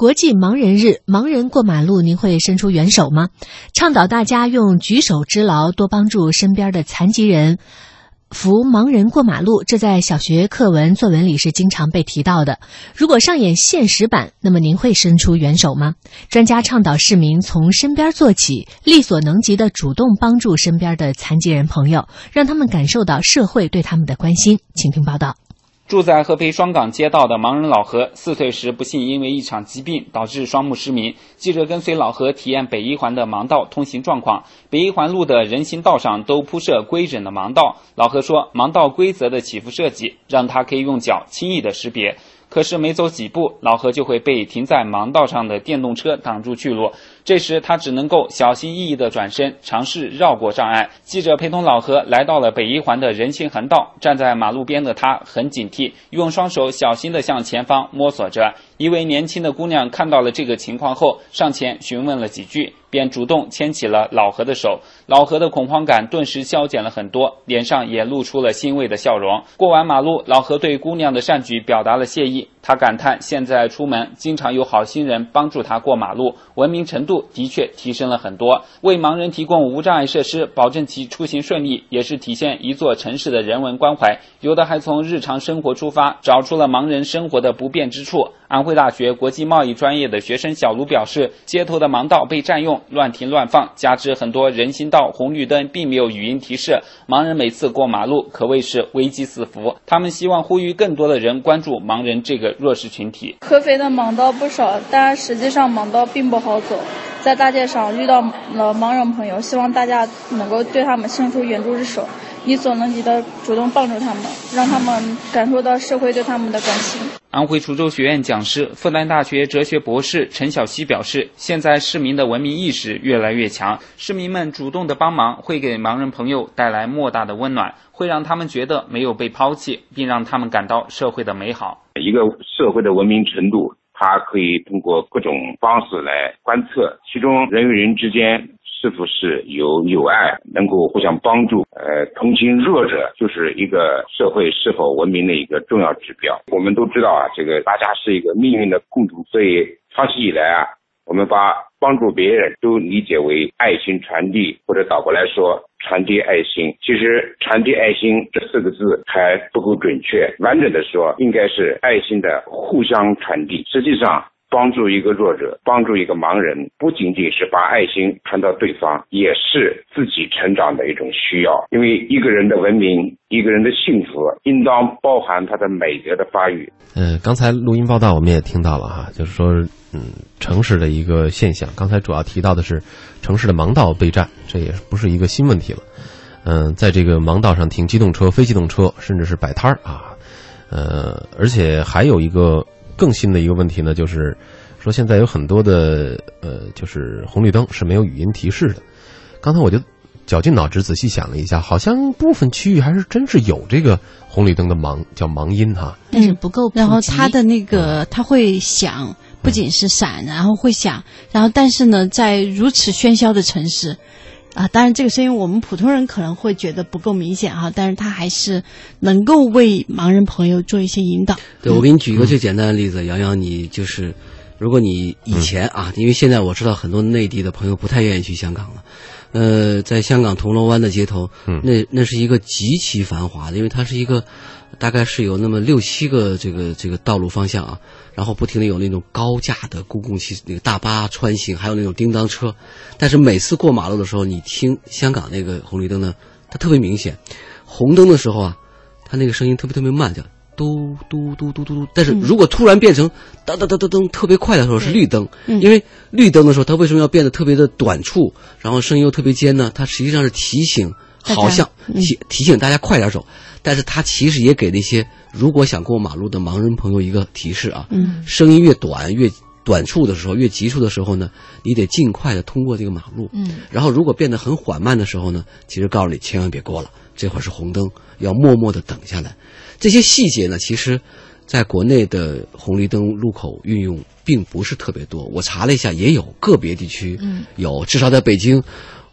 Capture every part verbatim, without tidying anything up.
国际盲人日，盲人过马路，您会伸出援手吗？倡导大家用举手之劳多帮助身边的残疾人，扶盲人过马路，这在小学课文作文里是经常被提到的。如果上演现实版，那么您会伸出援手吗？专家倡导市民从身边做起，力所能及的主动帮助身边的残疾人朋友，让他们感受到社会对他们的关心。请听报道。住在合肥双岗街道的盲人老何，四岁时不幸因为一场疾病导致双目失明。记者跟随老何体验北一环的盲道通行状况。北一环路的人行道上都铺设规整的盲道，老何说盲道规则的起伏设计让他可以用脚轻易的识别，可是没走几步，老何就会被停在盲道上的电动车挡住去路。这时他只能够小心翼翼的转身，尝试绕过障碍。记者陪同老何来到了北一环的人行横道，站在马路边的他很警惕，用双手小心地向前方摸索着。一位年轻的姑娘看到了这个情况后，上前询问了几句，便主动牵起了老何的手。老何的恐慌感顿时消减了很多，脸上也露出了欣慰的笑容。过完马路，老何对姑娘的善举表达了谢意，他感叹现在出门经常有好心人帮助他过马路，文明程度的确提升了很多。为盲人提供无障碍设施，保证其出行顺利，也是体现一座城市的人文关怀。有的还从日常生活出发，找出了盲人生活的不便之处。安徽大学国际贸易专业的学生小卢表示，街头的盲道被占用，乱停乱放，加之很多人行道红绿灯并没有语音提示，盲人每次过马路可谓是危机四伏。他们希望呼吁更多的人关注盲人这个弱势群体。合肥的盲道不少，但实际上盲道并不好走。在大街上遇到了盲人朋友，希望大家能够对他们伸出援助之手，力所能及的主动帮助他们，让他们感受到社会对他们的关心。安徽滁州学院讲师、复旦大学哲学博士陈晓希表示，现在市民的文明意识越来越强，市民们主动的帮忙会给盲人朋友带来莫大的温暖，会让他们觉得没有被抛弃，并让他们感到社会的美好。一个社会的文明程度，它可以通过各种方式来观测，其中人与人之间是否是有友爱，能够互相帮助，呃，同情弱者就是一个社会是否文明的一个重要指标。我们都知道啊，这个大家是一个命运的共同，所以长期以来啊，我们把帮助别人都理解为爱心传递，或者倒过来说传递爱心。其实传递爱心这四个字还不够准确，完整的说应该是爱心的互相传递。实际上帮助一个弱者，帮助一个盲人，不仅仅是把爱心传到对方，也是自己成长的一种需要。因为一个人的文明，一个人的幸福，应当包含他的美德的发育。呃，刚才录音报道我们也听到了哈，就是说，嗯，城市的一个现象。刚才主要提到的是城市的盲道被占，这也不是一个新问题了。嗯、呃，在这个盲道上停机动车、非机动车，甚至是摆摊啊。呃，而且还有一个更新的一个问题呢，就是说现在有很多的呃，就是红绿灯是没有语音提示的。刚才我就绞尽脑汁仔细想了一下，好像部分区域还是真是有这个红绿灯的盲叫盲音哈，但是不够普及。然后它的那个它会响，不仅是闪，然后会响，然后但是呢，在如此喧嚣的城市。啊，当然这个声音我们普通人可能会觉得不够明显啊，但是它还是能够为盲人朋友做一些引导。对，我给你举一个最简单的例子，嗯、洋洋，你就是，如果你以前啊，因为现在我知道很多内地的朋友不太愿意去香港了，呃，在香港铜锣湾的街头，嗯、那那是一个极其繁华的，因为它是一个大概是有那么六七个这个这个道路方向啊，然后不停的有那种高架的公共汽那个大巴穿行，还有那种叮当车。但是每次过马路的时候，你听香港那个红绿灯呢，它特别明显，红灯的时候啊，它那个声音特别特别慢，叫嘟嘟嘟嘟嘟嘟。但是如果突然变成哒哒哒哒噔特别快的时候是绿灯，因为绿灯的时候它为什么要变得特别的短促，然后声音又特别尖呢？它实际上是提醒。好像提提醒大家快点走，但是他其实也给那些如果想过马路的盲人朋友一个提示啊，嗯，声音越短越短促的时候，越急促的时候呢，你得尽快的通过这个马路，嗯，然后如果变得很缓慢的时候呢，其实告诉你千万别过了，这会儿是红灯，要默默的等下来。这些细节呢，其实在国内的红绿灯路口运用并不是特别多，我查了一下，也有个别地区，嗯，有，至少在北京。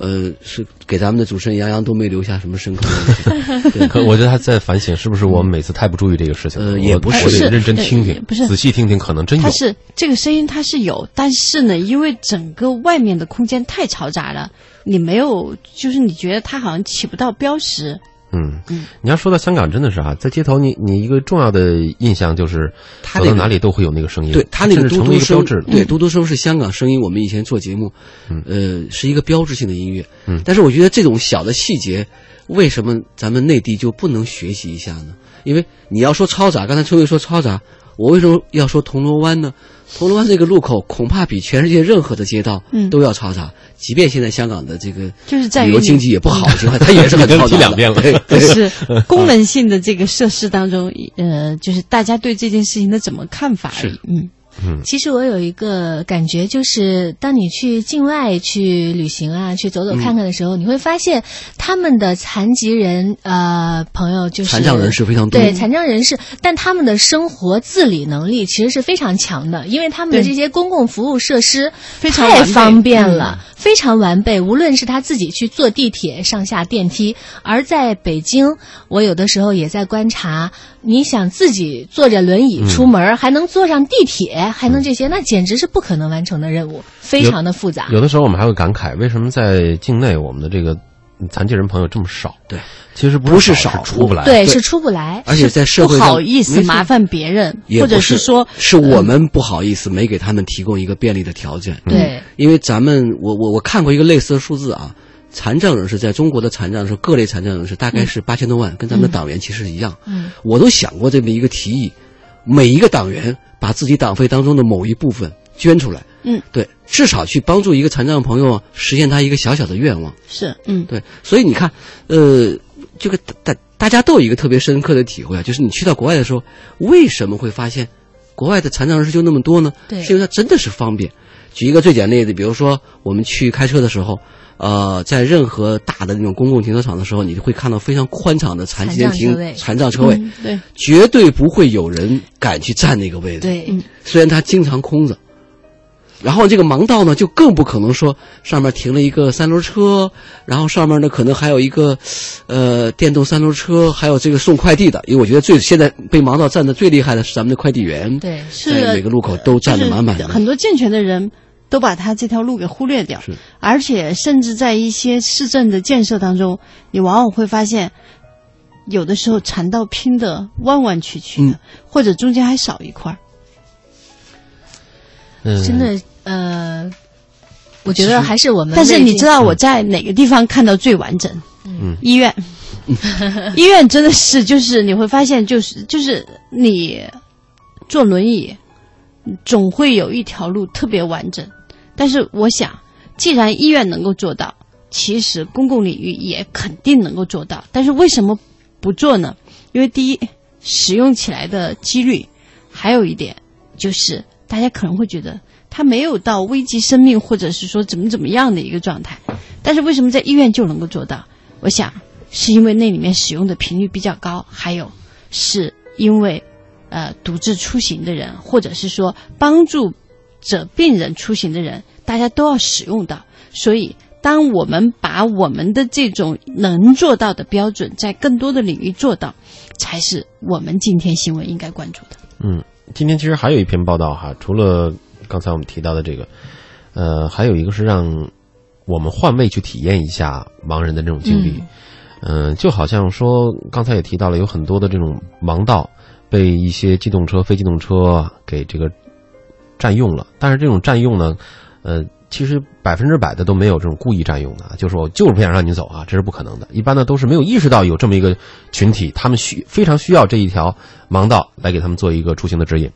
呃，是给咱们的主持人杨洋都没留下什么深刻的对。可我觉得他在反省，是不是我们每次太不注意这个事情？呃，也不是，我得认真听听，不是仔细听听，可能真有。它是这个声音，它是有，但是呢，因为整个外面的空间太嘈杂了，你没有，就是你觉得它好像起不到标识。嗯，你要说到香港，真的是啊，在街头你，你你一个重要的印象就是，它、那个、走到哪里都会有那个声音，对，它那个嘟嘟声，对，嘟嘟声是香港声音。我们以前做节目，嗯、呃，是一个标志性的音乐。嗯，但是我觉得这种小的细节，为什么咱们内地就不能学习一下呢？因为你要说嘈杂，刚才春慧说嘈杂，我为什么要说铜锣湾呢？铜锣湾这个路口恐怕比全世界任何的街道都要嘈杂、嗯，即便现在香港的这个旅游经济也不好的情况，它也是很嘈杂的。两边了，就是功能性的这个设施当中，呃，就是大家对这件事情的怎么看法而已。嗯嗯，其实我有一个感觉，就是当你去境外去旅行啊，去走走看看的时候，嗯、你会发现他们的残疾人呃朋友就是残障人士非常多，对残障人士，但他们的生活自理能力其实是非常强的，因为他们的这些公共服务设施太方便了，非常完备。无论是他自己去坐地铁、上下电梯，而在北京，我有的时候也在观察，你想自己坐着轮椅出门，嗯、还能坐上地铁。还能这些，那简直是不可能完成的任务，非常的复杂。 有, 有的时候我们还会感慨，为什么在境内我们的这个残疾人朋友这么少？对，其实不是少，是出不来，对，是出不来，而且在社会上不好意思麻烦别人，或者是说是我们不好意思没给他们提供一个便利的条件。对、嗯，因为咱们我我我看过一个类似的数字啊，残障人士在中国的残障人士，各类残障人士大概是八千多万、嗯，跟咱们的党员其实一样。嗯，我都想过这么一个提议，每一个党员把自己党费当中的某一部分捐出来，嗯，对，至少去帮助一个残障朋友实现他一个小小的愿望。是，嗯，对，所以你看，呃，这个大大家都有一个特别深刻的体会啊，就是你去到国外的时候，为什么会发现国外的残障人士就那么多呢？对，是因为它真的是方便。举一个最简单的例子，比如说我们去开车的时候，呃，在任何大的那种公共停车场的时候，你会看到非常宽敞的残疾人停残障车位，嗯、对，绝对不会有人敢去占那个位置。对，嗯、虽然它经常空着。然后这个盲道呢，就更不可能说上面停了一个三轮车，然后上面呢可能还有一个，呃，电动三轮车，还有这个送快递的。因为我觉得最现在被盲道占的最厉害的是咱们的快递员，对，是在每个路口都占得满满的。就是、很多健全的人都把他这条路给忽略掉，而且甚至在一些市政的建设当中，你往往会发现，有的时候残道拼的弯弯曲曲的、嗯，或者中间还少一块。嗯、真的，呃，我觉得还是我们。但是你知道我在哪个地方看到最完整？嗯，医院，嗯、医院真的是就是你会发现，就是就是你坐轮椅，总会有一条路特别完整。但是我想，既然医院能够做到，其实公共领域也肯定能够做到。但是为什么不做呢？因为第一，使用起来的几率，还有一点就是。大家可能会觉得他没有到危及生命或者是说怎么怎么样的一个状态，但是为什么在医院就能够做到？我想是因为那里面使用的频率比较高，还有是因为呃独自出行的人或者是说帮助者病人出行的人，大家都要使用到。所以当我们把我们的这种能做到的标准在更多的领域做到，才是我们今天新闻应该关注的。嗯，今天其实还有一篇报道哈，除了刚才我们提到的这个，呃，还有一个是让我们换位去体验一下盲人的这种经历。嗯，呃、就好像说刚才也提到了，有很多的这种盲道被一些机动车、非机动车给这个占用了，但是这种占用呢，呃，其实百分之百的都没有这种故意占用的，就是我就是不想让你走啊，这是不可能的。一般呢都是没有意识到有这么一个群体，他们需非常需要这一条盲道来给他们做一个出行的指引。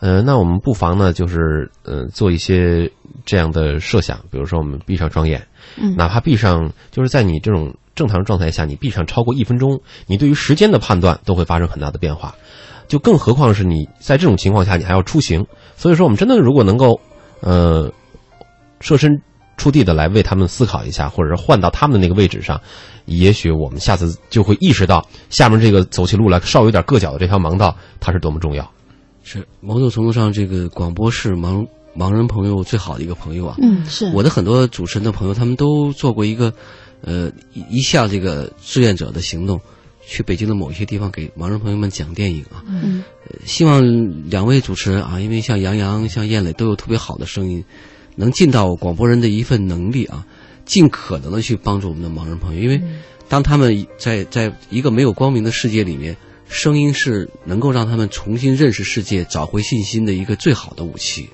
呃，那我们不妨呢就是呃做一些这样的设想，比如说我们闭上双眼，嗯，哪怕闭上，就是在你这种正常状态下，你闭上超过一分钟，你对于时间的判断都会发生很大的变化，就更何况是你在这种情况下你还要出行。所以说我们真的如果能够呃。设身处地的来为他们思考一下，或者是换到他们的那个位置上，也许我们下次就会意识到下面这个走起路来稍微有点硌脚的这条盲道它是多么重要。是某种程度上，这个广播室盲盲人朋友最好的一个朋友啊。嗯，是我的很多主持人的朋友，他们都做过一个呃一项这个志愿者的行动，去北京的某一些地方给盲人朋友们讲电影啊。嗯、呃，希望两位主持人啊，因为像杨 洋, 洋、像燕磊都有特别好的声音，能尽到广播人的一份能力啊，尽可能的去帮助我们的盲人朋友，因为当他们在在一个没有光明的世界里面，声音是能够让他们重新认识世界、找回信心的一个最好的武器。